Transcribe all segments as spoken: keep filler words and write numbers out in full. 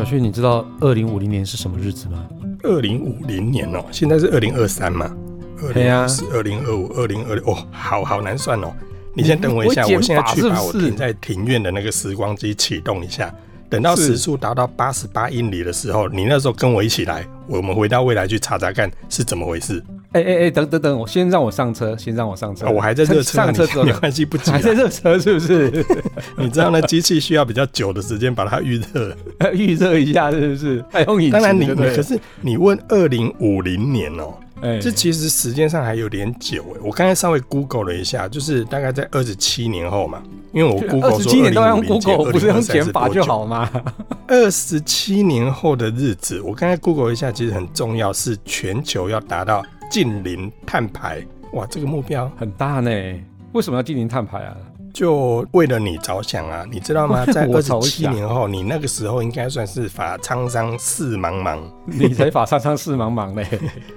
小旭，你知道二零五零年是什么日子吗？二零五零年哦，现在是二零二三嘛，二零二四、二零二五、二零二六，哦，好好难算哦。你先等我一下，我现在去把我停在庭院的那个时光机启动一下。等到时速达到八十八英里的时候，你那时候跟我一起来，我们回到未来去查查看是怎么回事。哎哎哎，等等等，我先让我上车，先让我上车。哦、我还在热车、啊，上车你没关系，不急、啊。还在热车是不是？你知道那机器需要比较久的时间把它预热，预热一下是不是？还用引擎？当然你，你可是你问二零五零年哦、喔。欸、这其实时间上还有点久、欸、我刚才稍微 Google 了一下，就是大概在二十七年后嘛，因为我 Google 说二十七年都要用 Google， 不是用减法就好吗？二十七年后的日子，我刚才 Google 一下，其实很重要，是全球要达到近零碳排。哇，这个目标很大呢。为什么要近零碳排啊？就为了你着想啊，你知道吗？在二十七年后，你那个时候应该算是法沧桑世茫茫，你才法沧桑世茫茫嘞。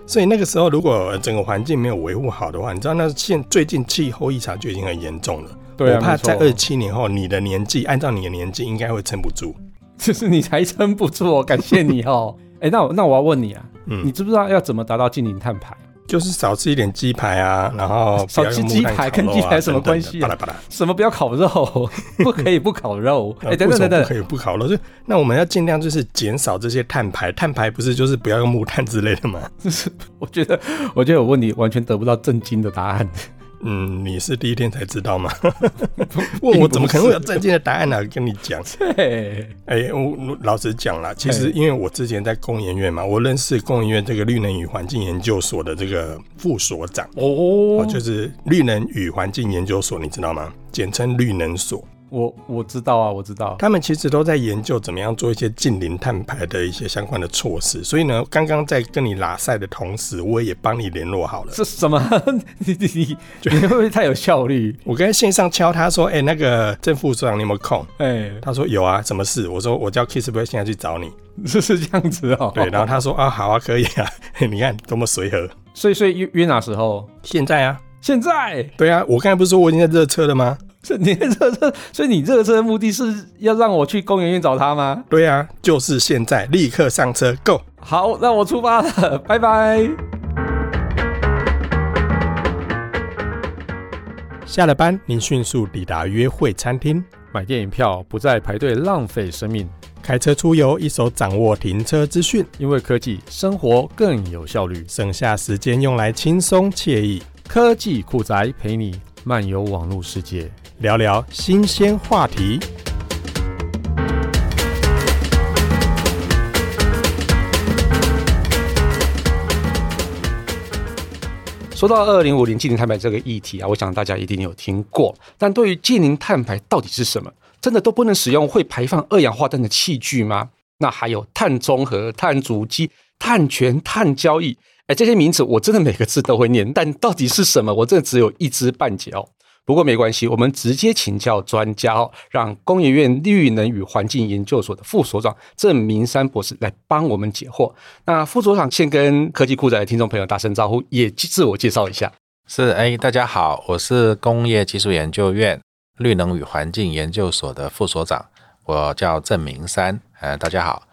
所以那个时候，如果整个环境没有维护好的话，你知道那现最近气候异常就已经很严重了。对啊，我怕在二十七年后，你的年纪按照你的年纪应该会撑不住。就是你才撑不住、哦，感谢你哦。哎、欸，那我那我要问你啊，嗯、你知不知道要怎么达到近零碳排？就是少吃一点鸡排啊，然后不要用木炭烤肉啊，少吃鸡排跟鸡排什么关系啊？等等巴拉巴拉什么不要烤肉，不可以不烤肉。哎、欸，等等等等，不可以不烤肉。那我们要尽量就是减少这些碳排，碳排不是就是不要用木炭之类的吗？就是我觉得，我觉得我问你完全得不到正经的答案。嗯，你是第一天才知道吗？问我怎么可能会有正经的答案呢、啊？跟你讲，对，哎、欸，我老实讲啦，其实因为我之前在工研院嘛，我认识工研院这个绿能与环境研究所的这个副所长 哦, 哦，就是绿能与环境研究所，你知道吗？简称绿能所。我我知道啊，我知道，他们其实都在研究怎么样做一些近零碳排的一些相关的措施。所以呢，刚刚在跟你拉赛的同时，我也帮你联络好了。这什么？你你你，你会不会太有效率？我跟线上敲他说，哎、欸，那个正副所长你有没有空？哎、欸，他说有啊，什么事？我说我叫 Kiss， 不会现在去找你。是是这样子哦。对，然后他说啊，好啊，可以啊。你看多么随和。所以所以约哪时候？现在啊，现在。对啊，我刚才不是说我已经在热车了吗？你热车，所以你热车的目的是要让我去工研院找他吗？对啊，就是现在，立刻上车 ，Go！ 好，那我出发了，拜拜。下了班，您迅速抵达约会餐厅，买电影票不再排队浪费生命，开车出游一手掌握停车资讯，因为科技生活更有效率，省下时间用来轻松惬意。科技酷宅陪你漫游网络世界，聊聊新鲜话题。说到二零五零近零碳排这个议题啊，我想大家一定有听过。但对于近零碳排到底是什么，真的都不能使用会排放二氧化碳的器具吗？那还有碳中和、碳足迹、碳权、碳交易。哎，这些名词我真的每个字都会念，但到底是什么，我真的只有一知半解哦。不过没关系，我们直接请教专家哦，让工研院绿能与环境研究所的副所长郑明山博士来帮我们解惑。那副所长先跟科技酷宅的听众朋友打声招呼，也自我介绍一下。是，哎，大家好，我是工业技术研究院绿能与环境研究所的副所长，我叫郑明山。呃，大家好，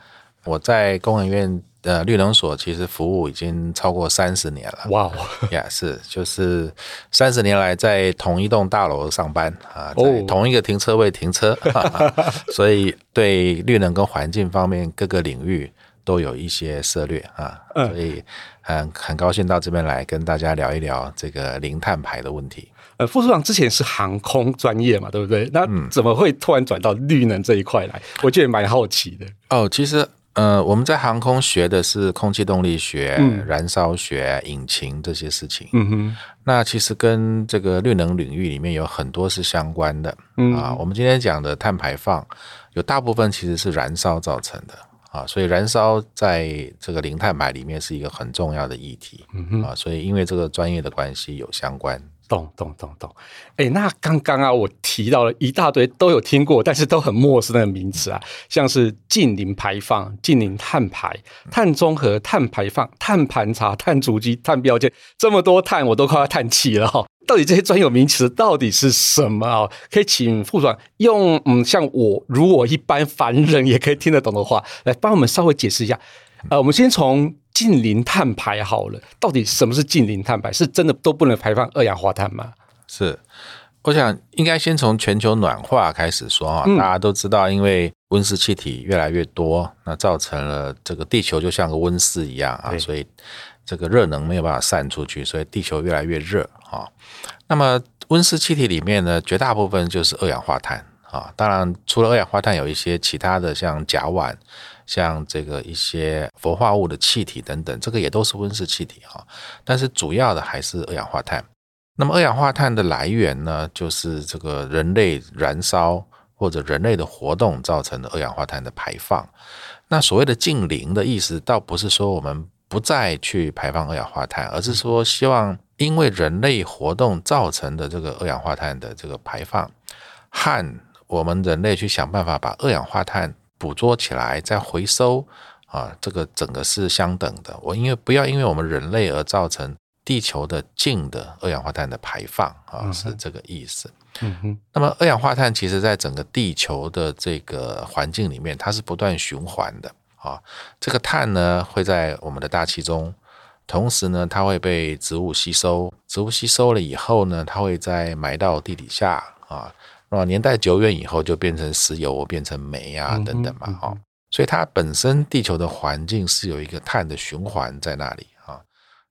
我在工研院。呃，绿能所其实服务已经超过三十年了。哇、wow. ，yeah， 是，就是三十年来在同一栋大楼上班啊，在同一个停车位停车， oh. 所以对绿能跟环境方面各个领域都有一些涉略啊，所以很很高兴到这边来跟大家聊一聊这个零碳排的问题。呃，副所长之前是航空专业嘛，对不对？那怎么会突然转到绿能这一块来？我觉得蛮好奇的。哦，其实。呃，我们在航空学的是空气动力学、嗯、燃烧学、引擎这些事情。嗯哼，那其实跟这个绿能领域里面有很多是相关的、嗯、啊。我们今天讲的碳排放，有大部分其实是燃烧造成的啊，所以燃烧在这个零碳排里面是一个很重要的议题、嗯哼啊。所以因为这个专业的关系有相关。懂懂懂懂，哎，那刚刚啊，我提到了一大堆都有听过，但是都很陌生的名词啊，像是近零排放、近零碳排、碳中和、碳排放、碳盘查、碳足迹、碳标签，这么多碳我都快要叹气了哈、哦。到底这些专有名词到底是什么啊？可以请副总用嗯，像我如我一般凡人也可以听得懂的话，来帮我们稍微解释一下。呃，我们先从近零碳排好了，到底什么是近零碳排？是真的都不能排放二氧化碳吗？是，我想应该先从全球暖化开始说啊，大家都知道，因为温室气体越来越多，那造成了这个地球就像个温室一样啊，所以这个热能没有办法散出去，所以地球越来越热啊。那么温室气体里面呢，绝大部分就是二氧化碳啊，当然除了二氧化碳，有一些其他的像甲烷。像这个一些氟化物的气体等等，这个也都是温室气体啊，但是主要的还是二氧化碳。那么二氧化碳的来源呢，就是这个人类燃烧或者人类的活动造成的二氧化碳的排放。那所谓的近零的意思，倒不是说我们不再去排放二氧化碳，而是说希望因为人类活动造成的这个二氧化碳的这个排放，和我们人类去想办法把二氧化碳捕捉起来再回收啊，这个整个是相等的。我因为不要因为我们人类而造成地球的净的二氧化碳的排放啊，是这个意思。嗯哼。那么二氧化碳其实在整个地球的这个环境里面，它是不断循环的啊。这个碳呢会在我们的大气中，同时呢它会被植物吸收，植物吸收了以后呢，它会再埋到地底下啊。年代久远以后就变成石油，变成煤啊等等嘛，嗯嗯，所以它本身地球的环境是有一个碳的循环在那里啊。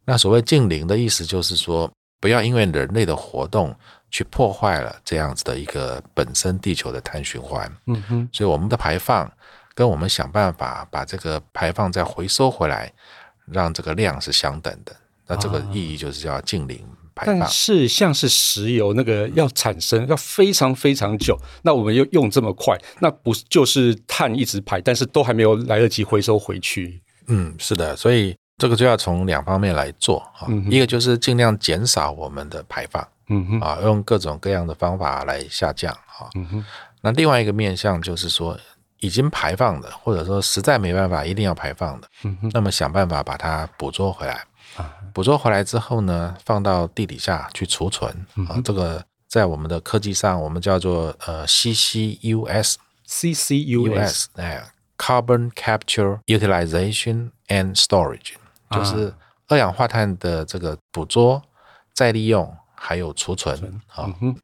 那所谓近零的意思就是说，不要因为人类的活动去破坏了这样子的一个本身地球的碳循环，嗯嗯，所以我们的排放跟我们想办法把这个排放再回收回来，让这个量是相等的，那这个意义就是叫近零。啊，但是像是石油那个要产生要非常非常久，那我们又用这么快，那不就是碳一直排，但是都还没有来得及回收回去。嗯，是的，所以这个就要从两方面来做，嗯，一个就是尽量减少我们的排放，嗯啊，用各种各样的方法来下降，嗯哼。那另外一个面向就是说，已经排放的，或者说实在没办法一定要排放的，嗯哼，那么想办法把它捕捉回来。捕捉回来之后呢，放到地底下去储存，嗯啊，这个在我们的科技上我们叫做呃 C C U S C C U S、哎，Carbon Capture Utilization and Storage，啊，就是二氧化碳的这个捕捉再利用还有储存，啊嗯，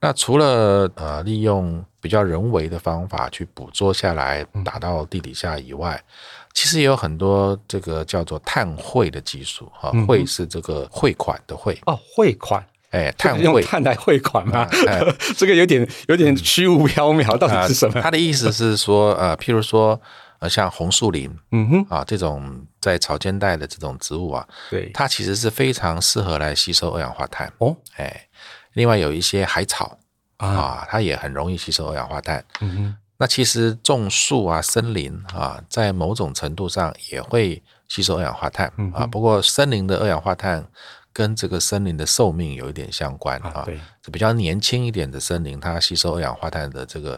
那除了呃利用比较人为的方法去捕捉下来打到地底下以外，嗯，其实也有很多这个叫做碳汇的技术，嗯，汇是这个汇款的汇哦，汇款，哎，碳汇，用碳来汇款吗？哎，这个有点有点虚无缥缈，嗯，到底是什么？它，呃、的意思是说，呃，譬如说，呃，像红树林，嗯哼，啊，这种在潮间带的这种植物啊，对，它其实是非常适合来吸收二氧化碳哦，哎，另外有一些海草啊，它也很容易吸收二氧化碳，嗯哼。那其实种树啊森林啊在某种程度上也会吸收二氧化碳啊，不过森林的二氧化碳跟这个森林的寿命有一点相关啊，比较年轻一点的森林它吸收二氧化碳的这个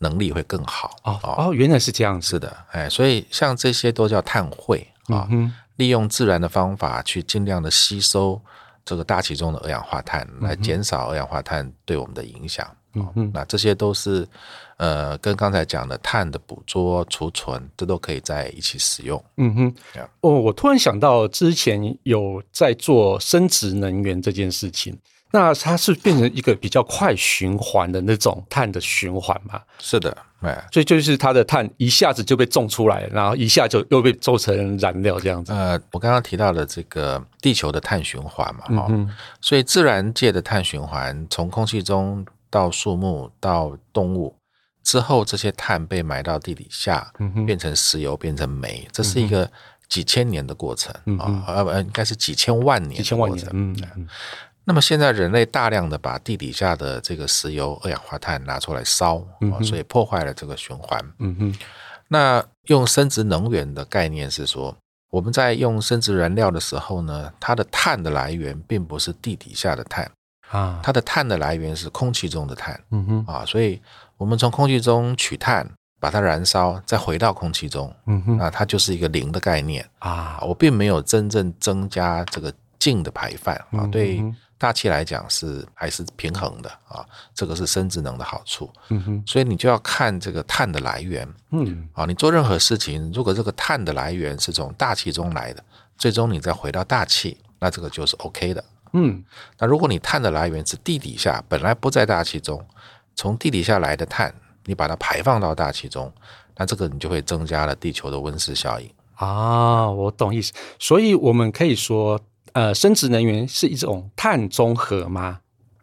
能力会更好啊，哦，原来是这样子，是的，哎，所以像这些都叫碳汇啊，利用自然的方法去尽量的吸收这个大气中的二氧化碳，来减少二氧化碳对我们的影响。嗯，那这些都是呃，跟刚才讲的碳的捕捉、储存，这都可以在一起使用。嗯哼，哦，我突然想到之前有在做生质能源这件事情，那它是变成一个比较快循环的那种碳的循环嘛？是的，哎，所以就是它的碳一下子就被种出来，然后一下就又被做成燃料这样子。呃，我刚刚提到的这个地球的碳循环嘛，哦，嗯，所以自然界的碳循环从空气中，到树木到动物之后，这些碳被埋到地底下，嗯，变成石油变成煤，这是一个几千年的过程，嗯哦，应该是几千万年的过程，几千万年，嗯，那么现在人类大量的把地底下的这个石油二氧化碳拿出来烧，嗯哦，所以破坏了这个循环，嗯，那用生质能源的概念是说，我们在用生质燃料的时候呢，它的碳的来源并不是地底下的碳啊，它的碳的来源是空气中的碳，嗯哼啊，所以我们从空气中取碳，把它燃烧，再回到空气中，嗯哼，那它就是一个零的概念啊。我并没有真正增加这个净的排放啊，嗯，对大气来讲是还是平衡的啊，这个是深智能的好处。嗯哼，所以你就要看这个碳的来源。嗯，啊，你做任何事情，如果这个碳的来源是从大气中来的，最终你再回到大气，那这个就是 OK 的。嗯，那如果你碳的来源是地底下，本来不在大气中，从地底下来的碳，你把它排放到大气中，那这个你就会增加了地球的温室效应。啊，我懂意思。所以我们可以说呃，生质能源是一种碳中和吗？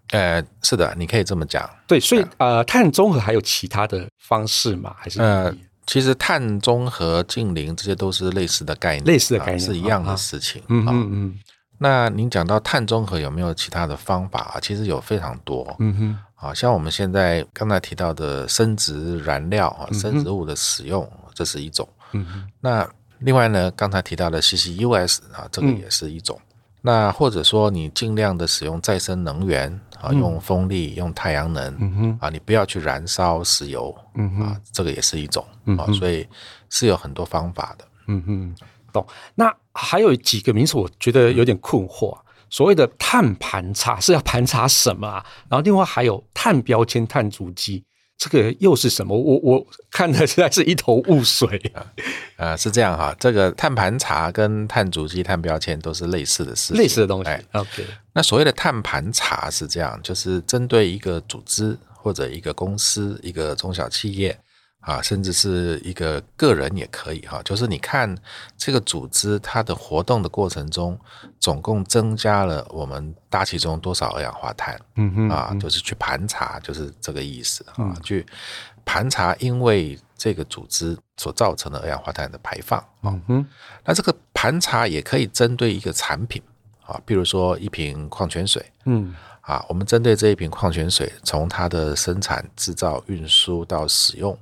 呃，是的，你可以这么讲。对，所以呃，碳中和还有其他的方式吗？还是呃，其实碳中和、净零这些都是类似的概念，类似的概念、啊、是一样的事情。啊啊、嗯嗯嗯。那您讲到碳中和有没有其他的方法？其实有非常多。嗯哼。啊，像我们现在刚才提到的生质燃料、啊、生质物的使用、嗯，这是一种。嗯哼。那另外呢，刚才提到的 C C U S 啊，这个也是一种。嗯，那或者说你尽量的使用再生能源啊，用风力、用太阳能、嗯、啊，你不要去燃烧石油、嗯、啊，这个也是一种、嗯、啊，所以是有很多方法的。嗯嗯，懂。那还有几个名词我觉得有点困惑、啊嗯、所谓的碳盘查是要盘查什么啊？然后另外还有碳标签、碳足迹，这个又是什么？我我看的实在是一头雾水啊、呃！是这样哈，这个碳盘查跟碳足迹、碳标签都是类似的事情，类似的东西。哎、OK， 那所谓的碳盘查是这样，就是针对一个组织或者一个公司、一个中小企业啊，甚至是一个个人也可以哈，就是你看这个组织它的活动的过程中，总共增加了我们大气中多少二氧化碳，嗯哼，啊，就是去盘查，就是这个意思啊，去盘查因为这个组织所造成的二氧化碳的排放，嗯哼，那这个盘查也可以针对一个产品啊，比如说一瓶矿泉水，嗯。啊，我们针对这一瓶矿泉水，从它的生产、制造、运输到使用，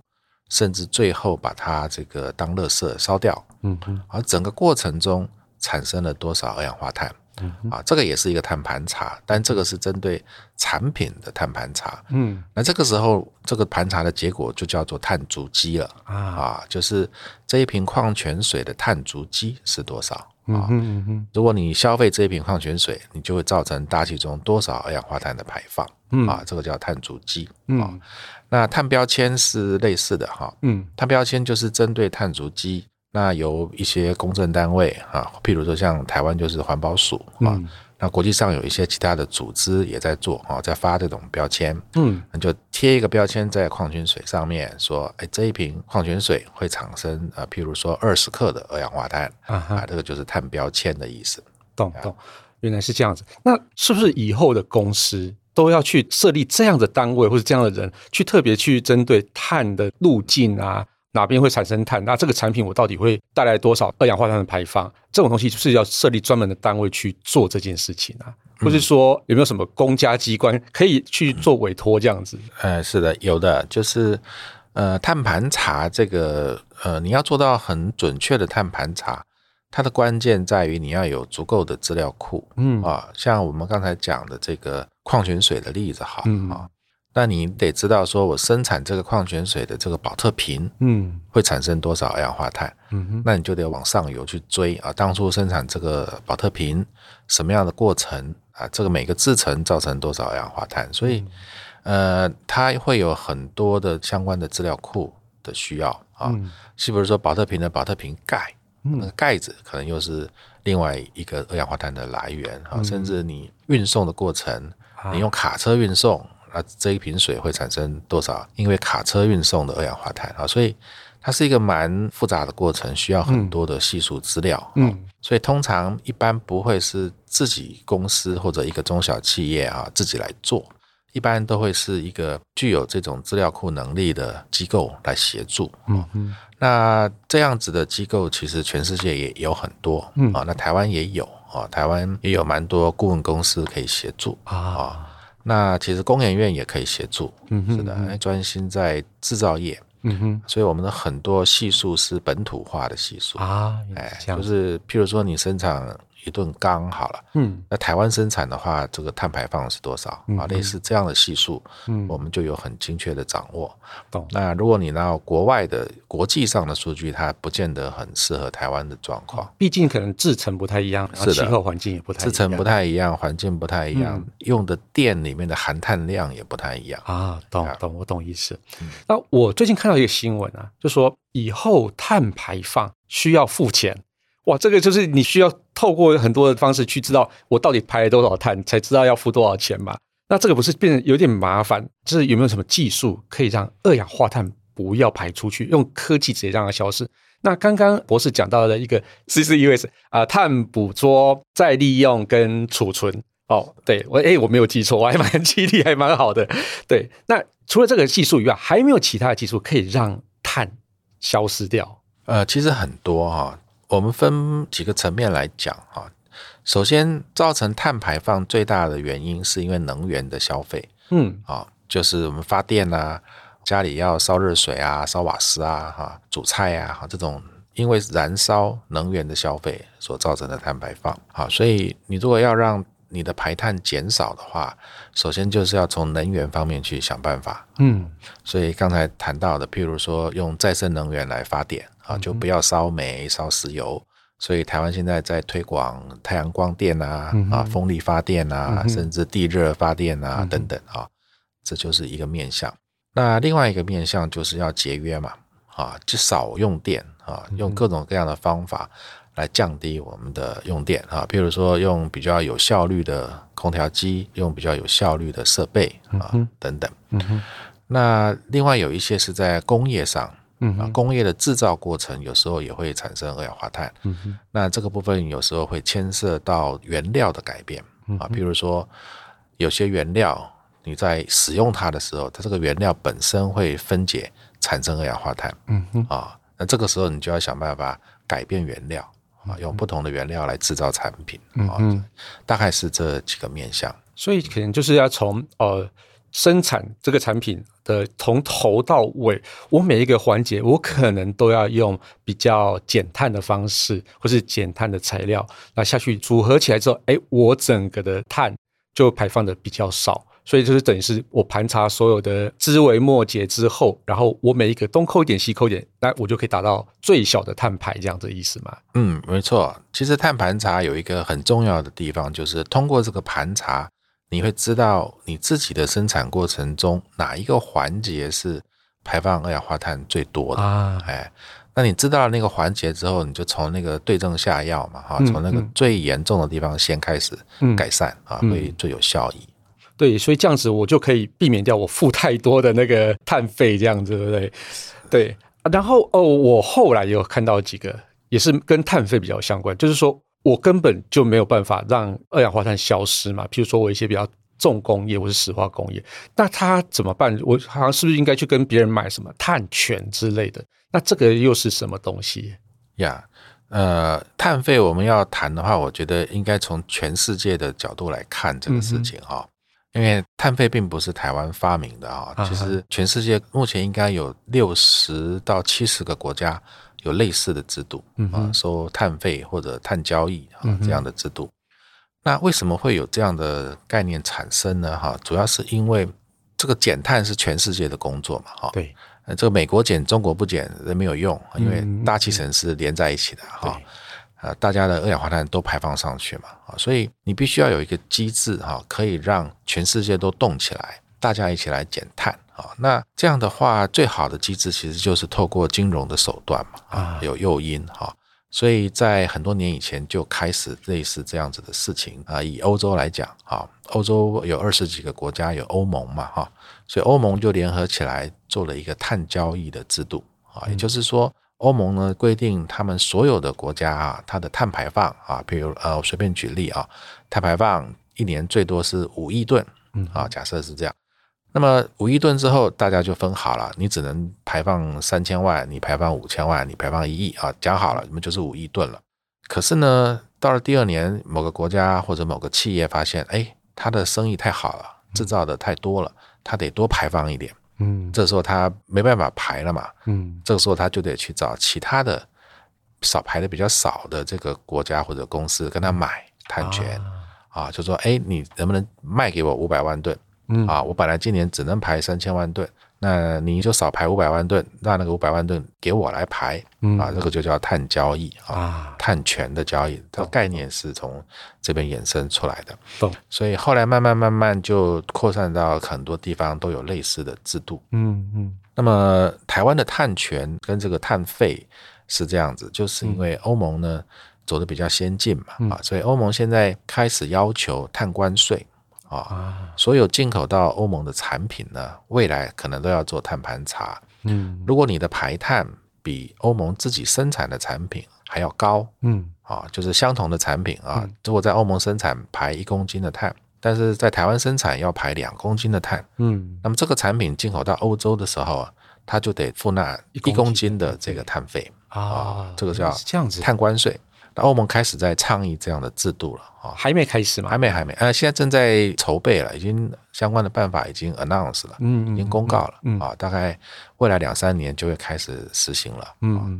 甚至最后把它这个当垃圾烧掉，嗯哼，而整个过程中产生了多少二氧化碳，嗯啊，这个也是一个碳盘查，但这个是针对产品的碳盘查，嗯，那这个时候这个盘查的结果就叫做碳足迹了啊，啊，就是这一瓶矿泉水的碳足迹是多少啊，嗯嗯嗯，如果你消费这一瓶矿泉水，你就会造成大气中多少二氧化碳的排放。嗯、啊，这个叫碳足迹、嗯啊、那碳标签是类似的哈、啊嗯，碳标签就是针对碳足迹，那由一些公证单位啊，譬如说像台湾就是环保署啊、嗯，那国际上有一些其他的组织也在做啊，在发这种标签，嗯，那就贴一个标签在矿泉水上面，说，哎，这一瓶矿泉水会产生啊，譬如说二十克的二氧化碳 啊, 啊，这个就是碳标签的意思。懂懂，原来是这样子。那是不是以后的公司都要去设立这样的单位或者这样的人去特别去针对碳的路径啊，哪边会产生碳，那这个产品我到底会带来多少二氧化碳的排放，这种东西就是要设立专门的单位去做这件事情啊，或是说有没有什么公家机关可以去做委托这样子、嗯呃、是的，有的，就是呃，碳盘查这个呃，你要做到很准确的碳盘查，它的关键在于你要有足够的资料库，嗯啊，像我们刚才讲的这个矿泉水的例子好、嗯、啊，那你得知道说我生产这个矿泉水的这个保特瓶，嗯，会产生多少二氧化碳，嗯，那你就得往上游去追啊，当初生产这个保特瓶什么样的过程啊，这个每个制程造成多少二氧化碳，所以呃，它会有很多的相关的资料库的需要啊、嗯，是不是说保特瓶的保特瓶盖？那个盖子可能又是另外一个二氧化碳的来源、嗯、甚至你运送的过程、啊、你用卡车运送，那这一瓶水会产生多少因为卡车运送的二氧化碳，所以它是一个蛮复杂的过程，需要很多的细数资料、嗯嗯、所以通常一般不会是自己公司或者一个中小企业啊自己来做，一般都会是一个具有这种资料库能力的机构来协助、嗯嗯、那这样子的机构其实全世界也有很多、嗯啊、那台湾也有、啊、台湾也有蛮多顾问公司可以协助、啊啊、那其实工研院也可以协助、嗯哼嗯、是的，专心在制造业、嗯哼、所以我们的很多系数是本土化的系数、啊哎、就是譬如说你生产一吨钢好了，嗯，那台湾生产的话，这个碳排放是多少、嗯、啊？类似这样的系数，嗯，我们就有很精确的掌握。懂。那如果你拿国外的国际上的数据，它不见得很适合台湾的状况，毕竟可能制程不太一样，然后气候环境也不太一样，制程不太一样，环境不太一样、嗯，用的电里面的含碳量也不太一样啊。懂懂，我懂意思、嗯。那我最近看到一个新闻啊，就说以后碳排放需要付钱。哇，这个就是你需要透过很多的方式去知道我到底排了多少碳，才知道要付多少钱嘛。那这个不是变得有点麻烦？就是有没有什么技术可以让二氧化碳不要排出去，用科技直接让它消失？那刚刚博士讲到的一个 C C U S 啊、呃，碳捕捉、再利用跟储存。哦，对，我哎，我没有记错，我还蛮记忆力还蛮好的。对，那除了这个技术以外，还没有其他的技术可以让碳消失掉？呃，其实很多哈、哦。我们分几个层面来讲哈。首先，造成碳排放最大的原因是因为能源的消费，嗯，啊，就是我们发电啊，家里要烧热水啊、烧瓦斯啊、哈煮菜啊，这种因为燃烧能源的消费所造成的碳排放。好，所以你如果要让你的排碳减少的话，首先就是要从能源方面去想办法。嗯，所以刚才谈到的，譬如说用再生能源来发电啊，就不要烧煤、烧石油。所以台湾现在在推广太阳光电啊、嗯、啊风力发电啊、嗯，甚至地热发电啊、嗯、等等啊，这就是一个面向。那另外一个面向就是要节约嘛，啊，就少用电啊，用各种各样的方法。来降低我们的用电啊，比如说用比较有效率的空调机，用比较有效率的设备啊、嗯、等等、嗯。那另外有一些是在工业上、嗯啊、工业的制造过程有时候也会产生二氧化碳、嗯。那这个部分有时候会牵涉到原料的改变啊，比如说有些原料你在使用它的时候，它这个原料本身会分解产生二氧化碳、嗯、啊，那这个时候你就要想办法改变原料。用不同的原料来制造产品、嗯哦、大概是这几个面向，所以可能就是要从、呃、生产这个产品的从头到尾，我每一个环节我可能都要用比较减碳的方式或是减碳的材料，那下去组合起来之后，哎，我整个的碳就排放的比较少，所以就是等于是我盘查所有的枝微末节之后，然后我每一个东扣一点西扣一点，那我就可以达到最小的碳排，这样的意思吗？嗯，没错。其实碳盘查有一个很重要的地方，就是通过这个盘查，你会知道你自己的生产过程中哪一个环节是排放二氧化碳最多的、啊哎、那你知道那个环节之后，你就从那个对症下药嘛，嗯、从那个最严重的地方先开始改善、嗯啊、会最有效益。对，所以这样子我就可以避免掉我付太多的那个碳费，这样子，对不对？对。然后哦，我后来也有看到几个，也是跟碳费比较相关，就是说我根本就没有办法让二氧化碳消失嘛。譬如说我一些比较重工业或是石化工业，那它怎么办？我好像是不是应该去跟别人买什么碳权之类的？那这个又是什么东西呀？ yeah.呃，碳费我们要谈的话，我觉得应该从全世界的角度来看这个事情哈、哦。嗯，因为碳费并不是台湾发明的啊、哦，其实全世界目前应该有六十到七十个国家有类似的制度、嗯、啊，收碳费或者碳交易啊、嗯、这样的制度。那为什么会有这样的概念产生呢？哈，主要是因为这个减碳是全世界的工作嘛，哈。对，这个美国减，中国不减没有用，因为大气层是连在一起的哈。嗯嗯呃，大家的二氧化碳都排放上去嘛，所以你必须要有一个机制哈，可以让全世界都动起来，大家一起来减碳啊。那这样的话，最好的机制其实就是透过金融的手段嘛，啊，有诱因哈。所以在很多年以前就开始类似这样子的事情啊。以欧洲来讲啊，欧洲有二十几个国家有欧盟嘛哈，所以欧盟就联合起来做了一个碳交易的制度啊，也就是说。欧盟呢规定他们所有的国家啊，它的碳排放啊，比如呃，我随便举例啊，碳排放一年最多是五亿吨啊，假设是这样。那么五亿吨之后，大家就分好了，你只能排放三千万，你排放五千万，你排放一亿啊，讲好了，你们就是五亿吨了。可是呢，到了第二年，某个国家或者某个企业发现，哎，它的生意太好了，制造的太多了，它得多排放一点。嗯，这时候他没办法排了嘛，嗯，这个时候他就得去找其他的少排的比较少的这个国家或者公司跟他买碳权啊，就说哎，你能不能卖给我五百万吨？嗯啊，我本来今年只能排三千万吨，那你就少排五百万吨，让那个五百万吨给我来排、嗯、啊，这个就叫碳交易啊，啊碳权的交易，这个概念是从这边衍生出来的。懂，所以后来慢慢慢慢就扩散到很多地方都有类似的制度。嗯嗯，那么台湾的碳权跟这个碳费是这样子，就是因为欧盟呢走得比较先进嘛、嗯、啊，所以欧盟现在开始要求碳关税。啊、所有进口到欧盟的产品呢，未来可能都要做碳盘查。嗯，如果你的排碳比欧盟自己生产的产品还要高，嗯，啊，就是相同的产品啊，嗯、如果在欧盟生产排一公斤的碳，但是在台湾生产要排两公斤的碳，嗯，那么这个产品进口到欧洲的时候啊，它就得付纳一公斤的这个碳费啊，啊，这个叫碳关税。欧盟开始在倡议这样的制度了，还没开始吗？还没，还没，呃，现在正在筹备了，已经相关的办法已经 announce 了，嗯，已经公告了，嗯，啊，大概未来两三年就会开始实行了，嗯，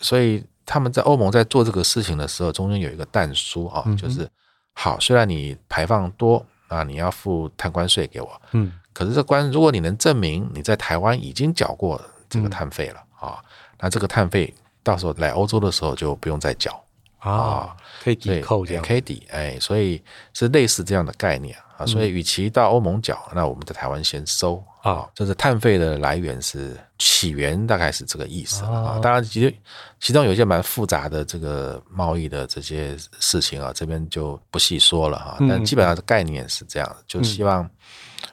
所以他们在欧盟在做这个事情的时候，中间有一个但书啊，就是好，虽然你排放多啊，你要付碳关税给我，嗯，可是这关如果你能证明你在台湾已经缴过这个碳费了啊，那这个碳费到时候来欧洲的时候就不用再缴。啊，可以抵扣这样，可以抵，哎，所以是类似这样的概念啊。所以，与其到欧盟缴，那我们在台湾先收啊。就是碳费的来源是起源，大概是这个意思啊。当然，其实其中有一些蛮复杂的这个贸易的这些事情啊，这边就不细说了哈、啊。但基本上的概念是这样，就希望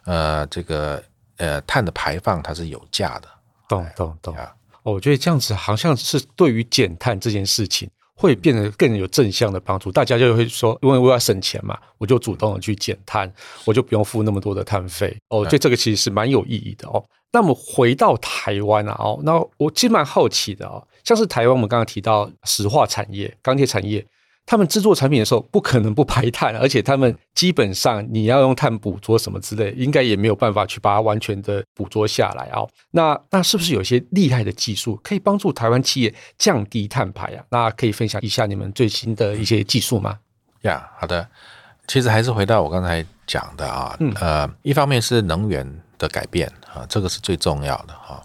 呃，这个呃，碳的排放它是有价的。懂懂懂啊！我觉得这样子好像是对于减碳这件事情。会变得更有正向的帮助，大家就会说，因为我要省钱嘛，我就主动的去减碳，我就不用付那么多的碳费。哦，对，这个其实是蛮有意义的哦。那么回到台湾啊，哦，那我其实蛮好奇的哦，像是台湾我们刚刚提到石化产业、钢铁产业，他们制作产品的时候不可能不排碳，而且他们基本上你要用碳捕捉什么之类，应该也没有办法去把它完全的捕捉下来哦。那那是不是有些厉害的技术可以帮助台湾企业降低碳排啊？那可以分享一下你们最新的一些技术吗？呀、yeah, ，好的，其实还是回到我刚才讲的啊，嗯、呃，一方面是能源的改变啊，这个是最重要的哈、啊。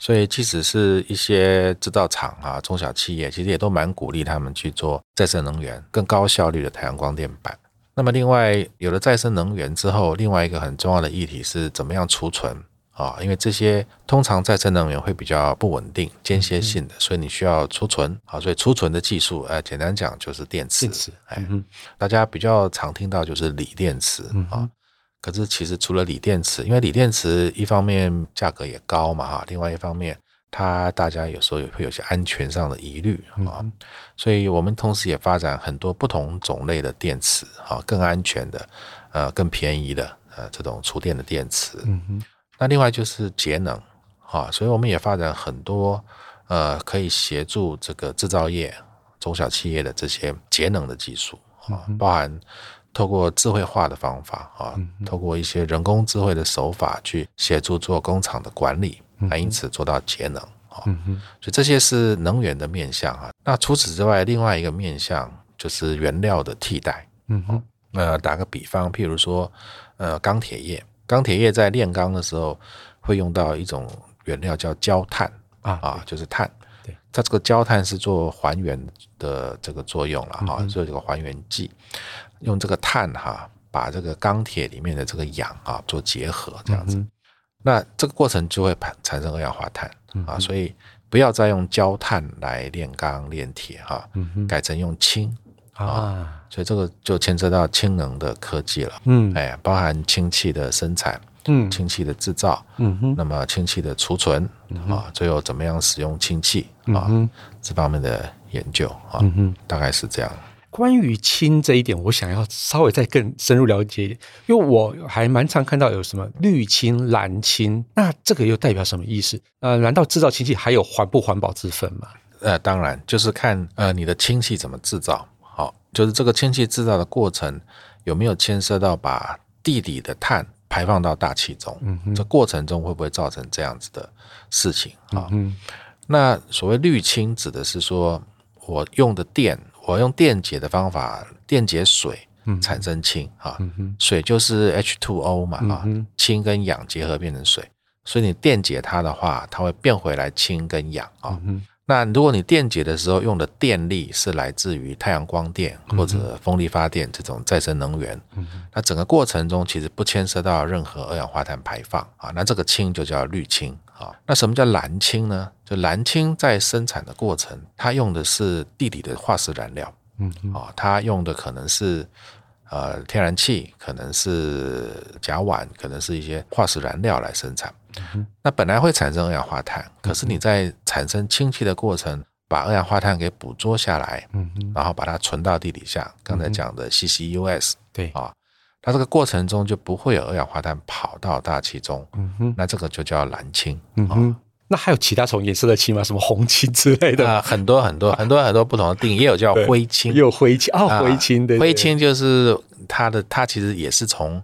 所以即使是一些制造厂啊、中小企业，其实也都蛮鼓励他们去做再生能源，更高效率的太阳光电板。那么另外有了再生能源之后，另外一个很重要的议题是怎么样储存啊？因为这些通常再生能源会比较不稳定、间歇性的，所以你需要储存啊。所以储存的技术，呃，简单讲就是电池。电池，哎，大家比较常听到就是锂电池啊。可是其实除了锂电池，因为锂电池一方面价格也高嘛，另外一方面它大家有时候也会有些安全上的疑虑、嗯、所以我们同时也发展很多不同种类的电池，更安全的、呃、更便宜的、呃、这种储电的电池、嗯、那另外就是节能，所以我们也发展很多、呃、可以协助这个制造业、中小企业的这些节能的技术，包含透过智慧化的方法啊，透过一些人工智慧的手法去协助做工厂的管理，来因此做到节能啊。所以这些是能源的面向啊。那除此之外，另外一个面向就是原料的替代。嗯哼，呃，打个比方，譬如说，呃，钢铁业，钢铁业在炼钢的时候会用到一种原料叫焦炭啊，啊，就是碳。它这个焦炭是做还原的这个作用了哈，做这个还原剂，用这个碳哈、啊、把这个钢铁里面的这个氧啊做结合这样子，那这个过程就会产生二氧化碳啊，所以不要再用焦炭来炼钢炼铁哈，改成用氢啊，所以这个就牵涉到氢能的科技了，嗯，哎，包含氢气的生产。嗯，氢气的制造，嗯，那么氢气的储存、嗯、啊，最后怎么样使用氢气、嗯、啊，这方面的研究啊、嗯，大概是这样。关于氢这一点，我想要稍微再更深入了解一点，因为我还蛮常看到有什么绿氢、蓝氢，那这个又代表什么意思？呃，难道制造氢气还有环不环保之分吗？呃，当然，就是看呃你的氢气怎么制造，好、哦，就是这个氢气制造的过程有没有牵涉到把地底的碳。排放到大气中，这过程中会不会造成这样子的事情啊、嗯？那所谓绿氢指的是说，我用的电，我用电解的方法，电解水产生氢、嗯啊嗯、水就是 H 二 O 嘛、啊嗯、氢跟氧结合变成水，所以你电解它的话，它会变回来氢跟氧、啊嗯、那如果你电解的时候用的电力是来自于太阳光电或者风力发电这种再生能源、嗯、那整个过程中其实不牵涉到任何二氧化碳排放、啊、那这个氢就叫绿氢、啊、那什么叫蓝氢呢？就蓝氢在生产的过程，它用的是地底的化石燃料、嗯啊、它用的可能是呃，天然气，可能是甲烷，可能是一些化石燃料来生产、嗯、那本来会产生二氧化碳，可是你在产生氢气的过程把二氧化碳给捕捉下来、嗯、然后把它存到地底下，刚才讲的 C C U S、嗯、对啊，那这个过程中就不会有二氧化碳跑到大气中、嗯、那这个就叫蓝氢、嗯啊、那还有其他种颜色的氢吗？什么红氢之类的、呃、很多很多很多很多不同的定义，也有叫灰氢，也有灰氢、哦啊、灰氢对对灰氢就是它的，它其实也是从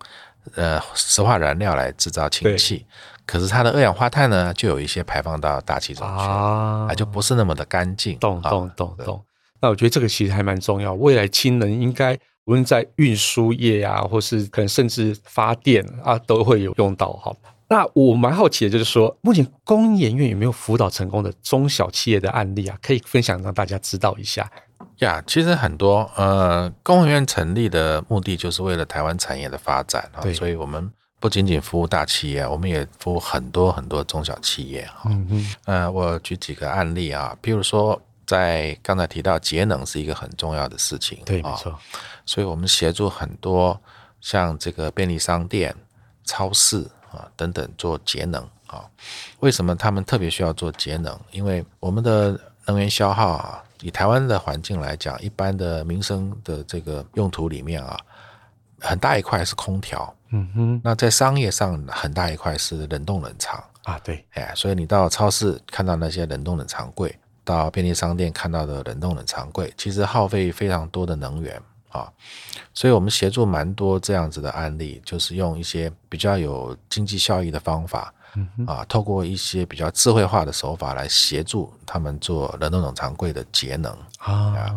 呃石化燃料来制造氢气，可是它的二氧化碳呢就有一些排放到大气中去、啊啊、就不是那么的干净。懂懂懂懂。那我觉得这个其实还蛮重要，未来氢能应该无论在运输业啊，或是可能甚至发电啊，都会有用到。好，那我蛮好奇的就是说，目前工研院有没有辅导成功的中小企业的案例啊？可以分享让大家知道一下。呀、yeah, 其实很多呃，工研院成立的目的就是为了台湾产业的发展、哦、所以我们不仅仅服务大企业，我们也服务很多很多中小企业、哦嗯呃、我举几个案例啊，比如说在刚才提到节能是一个很重要的事情，对、哦、没错，所以我们协助很多像这个便利商店、超市、啊、等等做节能、哦、为什么他们特别需要做节能？因为我们的能源消耗啊，以台湾的环境来讲，一般的民生的这个用途里面啊，很大一块是空调，嗯哼，那在商业上很大一块是冷冻冷藏啊，对，哎，所以你到超市看到那些冷冻冷藏柜，到便利商店看到的冷冻冷藏柜，其实耗费非常多的能源啊，所以我们协助蛮多这样子的案例，就是用一些比较有经济效益的方法。啊，透过一些比较智慧化的手法来协助他们做冷冻冷藏柜的节能、啊啊、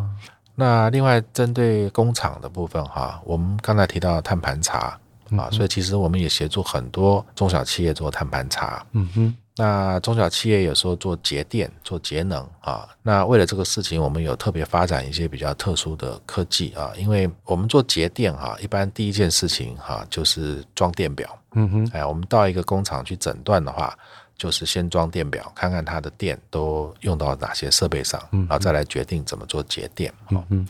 那另外针对工厂的部分、啊、我们刚才提到碳盘查、啊、所以其实我们也协助很多中小企业做碳盘查、嗯、哼，那中小企业有时候做节电做节能、啊、那为了这个事情我们有特别发展一些比较特殊的科技、啊、因为我们做节电、啊、一般第一件事情、啊、就是装电表，嗯哼，哎，我们到一个工厂去诊断的话，就是先装电表，看看它的电都用到哪些设备上，然后再来决定怎么做节电。嗯嗯，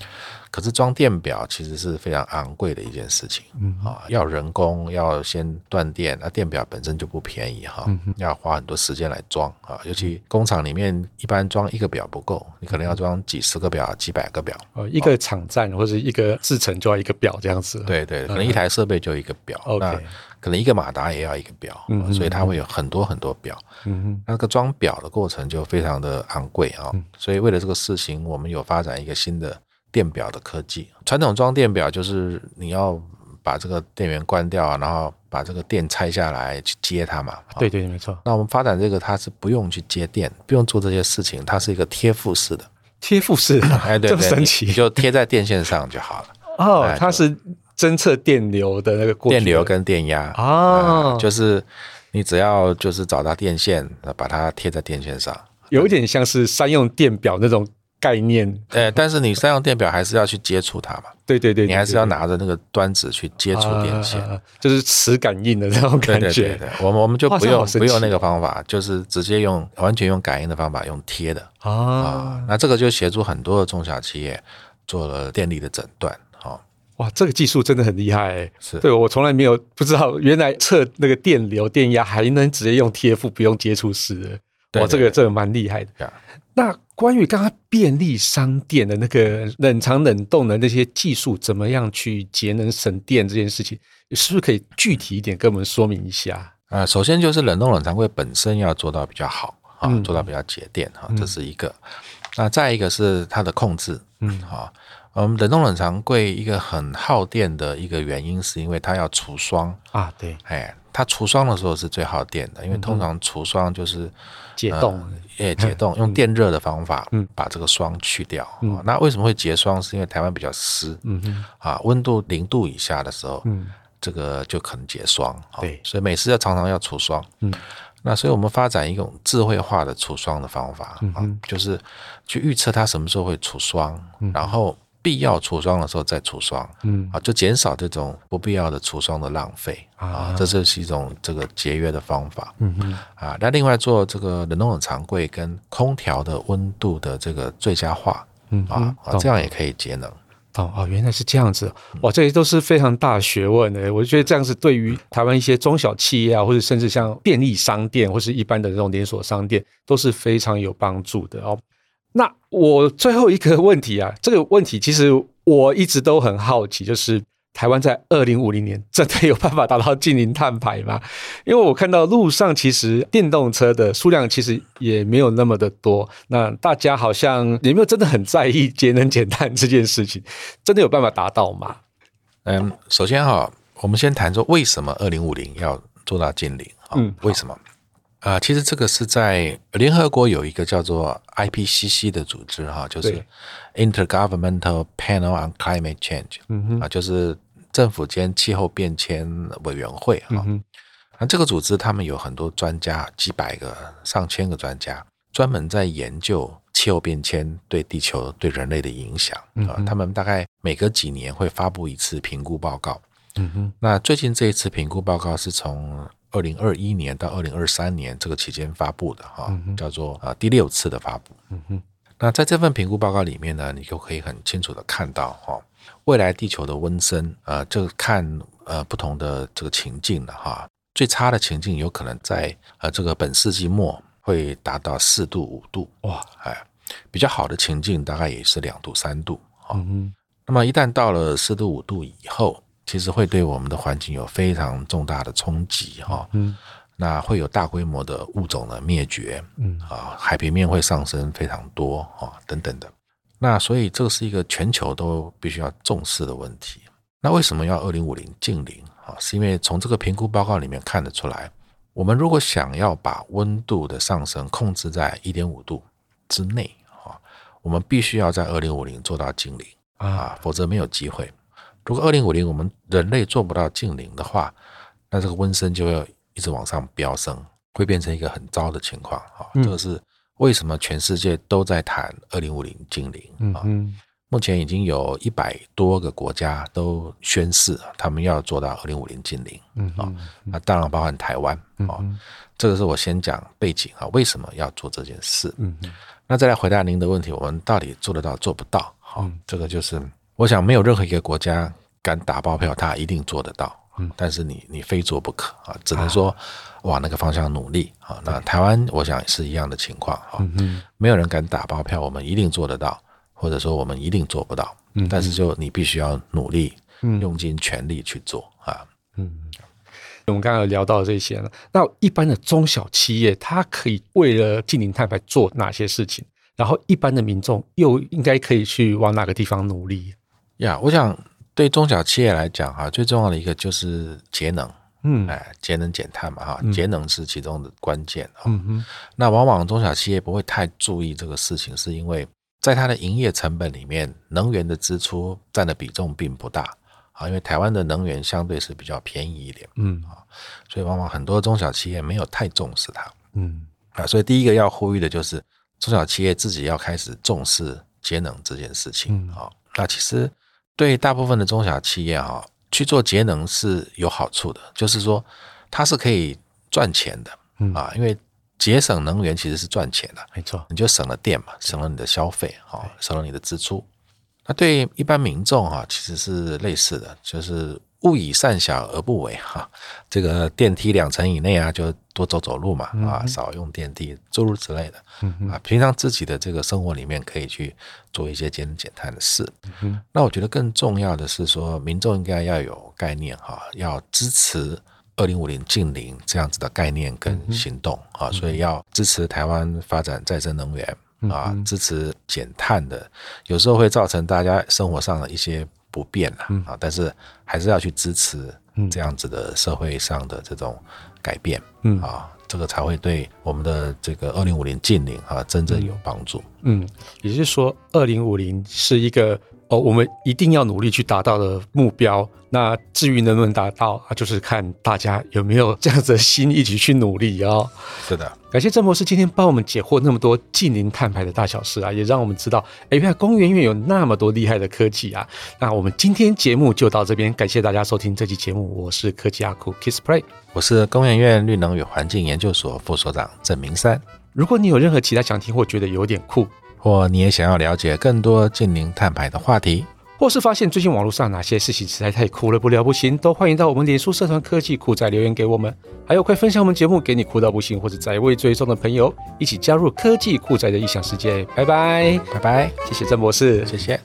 可是装电表其实是非常昂贵的一件事情，嗯啊，要人工，要先断电，那、啊、电表本身就不便宜哈、啊，要花很多时间来装啊，尤其工厂里面一般装一个表不够，你可能要装几十个表、几百个表，哦、一个厂站或者一个制程就要一个表这样子。对对，可能一台设备就一个表。嗯、那 OK。可能一个马达也要一个表、嗯、所以它会有很多很多表、嗯、那个装表的过程就非常的昂贵、哦嗯、所以为了这个事情我们有发展一个新的电表的科技。传统装电表就是你要把这个电源关掉，然后把这个电拆下来去接它嘛。对对没错。那我们发展这个它是不用去接电，不用做这些事情，它是一个贴附式的。贴附式的、哎、对对，这么神奇。你就贴在电线上就好了。哦、哎、它是侦测电流的那个过去，电流跟电压啊、哦呃，就是你只要就是找到电线，把它贴在电线上，有点像是商用电表那种概念。呃、欸，但是你商用电表还是要去接触它嘛？对对 对, 對，你还是要拿着那个端子去接触电线，啊、就是磁感应的那种感觉。对对 对, 對，我们我们就不用不用那个方法，就是直接用完全用感应的方法，用贴的啊、呃。那这个就协助很多的中小企业做了电力的诊断。哇，这个技术真的很厉害、欸、是，对，我从来没有不知道，原来测那个电流、电压还能直接用贴附，不用接触式的。哇，对对对，这个这个蛮厉害的。Yeah. 那关于刚刚便利商店的那个冷藏、冷冻的那些技术，怎么样去节能省电这件事情，是不是可以具体一点跟我们说明一下？呃，首先就是冷冻冷藏柜本身要做到比较好啊、嗯，做到比较节电啊，这是一个。嗯、那再一个是它的控制，嗯，好。嗯，冷冻冷藏柜一个很耗电的一个原因是因为它要除霜啊，对，哎，它除霜的时候是最耗电的，因为通常除霜就是、嗯、解冻、呃、也解冻、嗯、用电热的方法把这个霜去掉、嗯哦、那为什么会结霜，是因为台湾比较湿、嗯啊、温度零度以下的时候、嗯、这个就可能结霜、哦、对，所以每次要常常要除霜、嗯，那所以我们发展一种智慧化的除霜的方法、嗯啊、就是去预测它什么时候会除霜、嗯、然后必要除霜的时候再除霜、嗯啊、就减少这种不必要的除霜的浪费、啊啊、这是一种这个节约的方法、嗯啊、那另外做这个冷冻冷藏柜跟空调的温度的这个最佳化、嗯啊啊、这样也可以节能哦，原来是这样子，哇，这些都是非常大学问的。我觉得这样子对于台湾一些中小企业啊，或者甚至像便利商店或是一般的这种连锁商店都是非常有帮助的哦。那我最后一个问题啊，这个问题其实我一直都很好奇，就是台湾在二零五零年真的有办法达到净零碳排吗？因为我看到路上其实电动车的数量其实也没有那么的多，那大家好像也没有真的很在意节能减碳这件事情，真的有办法达到吗？嗯，首先哈，我们先谈说为什么二零五零要做到净零、嗯、为什么、呃、其实这个是在联合国有一个叫做 I P C C 的组织，就是 Intergovernmental Panel on Climate Change、嗯啊、就是政府间气候变迁委员会、哦嗯、那这个组织他们有很多专家，几百个上千个专家专门在研究气候变迁对地球对人类的影响、嗯啊、他们大概每隔几年会发布一次评估报告、嗯、哼那最近这一次评估报告是从二零二一年到二零二三年这个期间发布的、哦嗯、叫做、呃、第六次的发布、嗯、哼那在这份评估报告里面呢，你就可以很清楚的看到、哦未来地球的温升，呃，这个看呃不同的这个情境了哈。最差的情境有可能在呃这个本世纪末会达到四度五度，哇，哎，比较好的情境大概也是两度三度啊、哦嗯。那么一旦到了四度五度以后，其实会对我们的环境有非常重大的冲击哈、哦嗯。那会有大规模的物种的灭绝，嗯啊，海平面会上升非常多啊、哦，等等的。那所以这个是一个全球都必须要重视的问题。那为什么要二零五零净零？是因为从这个评估报告里面看得出来，我们如果想要把温度的上升控制在 一点五度之内，我们必须要在二零五零做到净零、啊、否则没有机会。如果二零五零我们人类做不到净零的话，那这个温升就会一直往上飙升，会变成一个很糟的情况。这个是为什么全世界都在谈二零五零净零、嗯、目前已经有一百多个国家都宣示他们要做到二零五零净零、嗯哦、那当然包含台湾、哦嗯、这个是我先讲背景，为什么要做这件事、嗯、那再来回答您的问题，我们到底做得到做不到、哦嗯、这个就是我想没有任何一个国家敢打包票他一定做得到，但是 你, 你非做不可、啊、只能说往那个方向努力、啊、那台湾我想是一样的情况、啊、没有人敢打包票我们一定做得到，或者说我们一定做不到，但是就你必须要努力用尽全力去做、啊嗯、我们刚刚有聊到这些了，那一般的中小企业它可以为了净零碳排做哪些事情，然后一般的民众又应该可以去往哪个地方努力呀、yeah, 我想对中小企业来讲哈，最重要的一个就是节能，嗯，哎，节能减碳嘛哈，节能是其中的关键。嗯嗯，那往往中小企业不会太注意这个事情，是因为在它的营业成本里面，能源的支出占的比重并不大啊，因为台湾的能源相对是比较便宜一点，嗯啊，所以往往很多中小企业没有太重视它，嗯啊，所以第一个要呼吁的就是中小企业自己要开始重视节能这件事情啊、嗯，那其实。对大部分的中小企业哈，去做节能是有好处的，就是说它是可以赚钱的、嗯、啊，因为节省能源其实是赚钱的，没错，你就省了电嘛，省了你的消费，省了你的支出。那对一般民众哈，其实是类似的，就是勿以善小而不为哈，这个电梯两层以内啊，就多走走路嘛、嗯、啊，少用电梯，诸如此类的、嗯、啊，平常自己的这个生活里面可以去做一些节能减碳的事、嗯。那我觉得更重要的是说，民众应该要有概念哈，要支持二零五零净零这样子的概念跟行动、嗯、啊，所以要支持台湾发展再生能源、嗯、啊，支持减碳的，有时候会造成大家生活上的一些。不变了、啊、但是还是要去支持这样子的社会上的这种改变，嗯啊，这个才会对我们的这个二零五零净零啊真正有帮助。嗯，也就是说，二零五零是一个哦，我们一定要努力去达到的目标。那至于能不能达到，就是看大家有没有这样子的心一起去努力哦。是的，感谢郑博士今天帮我们解惑那么多近零碳排的大小事啊，也让我们知道，哎，原来工研院有那么多厉害的科技啊。那我们今天节目就到这边，感谢大家收听这期节目，我是科技阿酷 Kiss Play， 我是工研院绿能与环境研究所副所长郑明山。如果你有任何其他想听或觉得有点酷，或你也想要了解更多近零碳排的话题，或是发现最近网络上哪些事情实在太酷了不了不行，都欢迎到我们脸书社团科技酷宅留言给我们，还有快分享我们节目给你酷到不行或者宅位追踪的朋友，一起加入科技酷宅的异想世界。拜拜拜拜，谢谢郑博士，谢谢。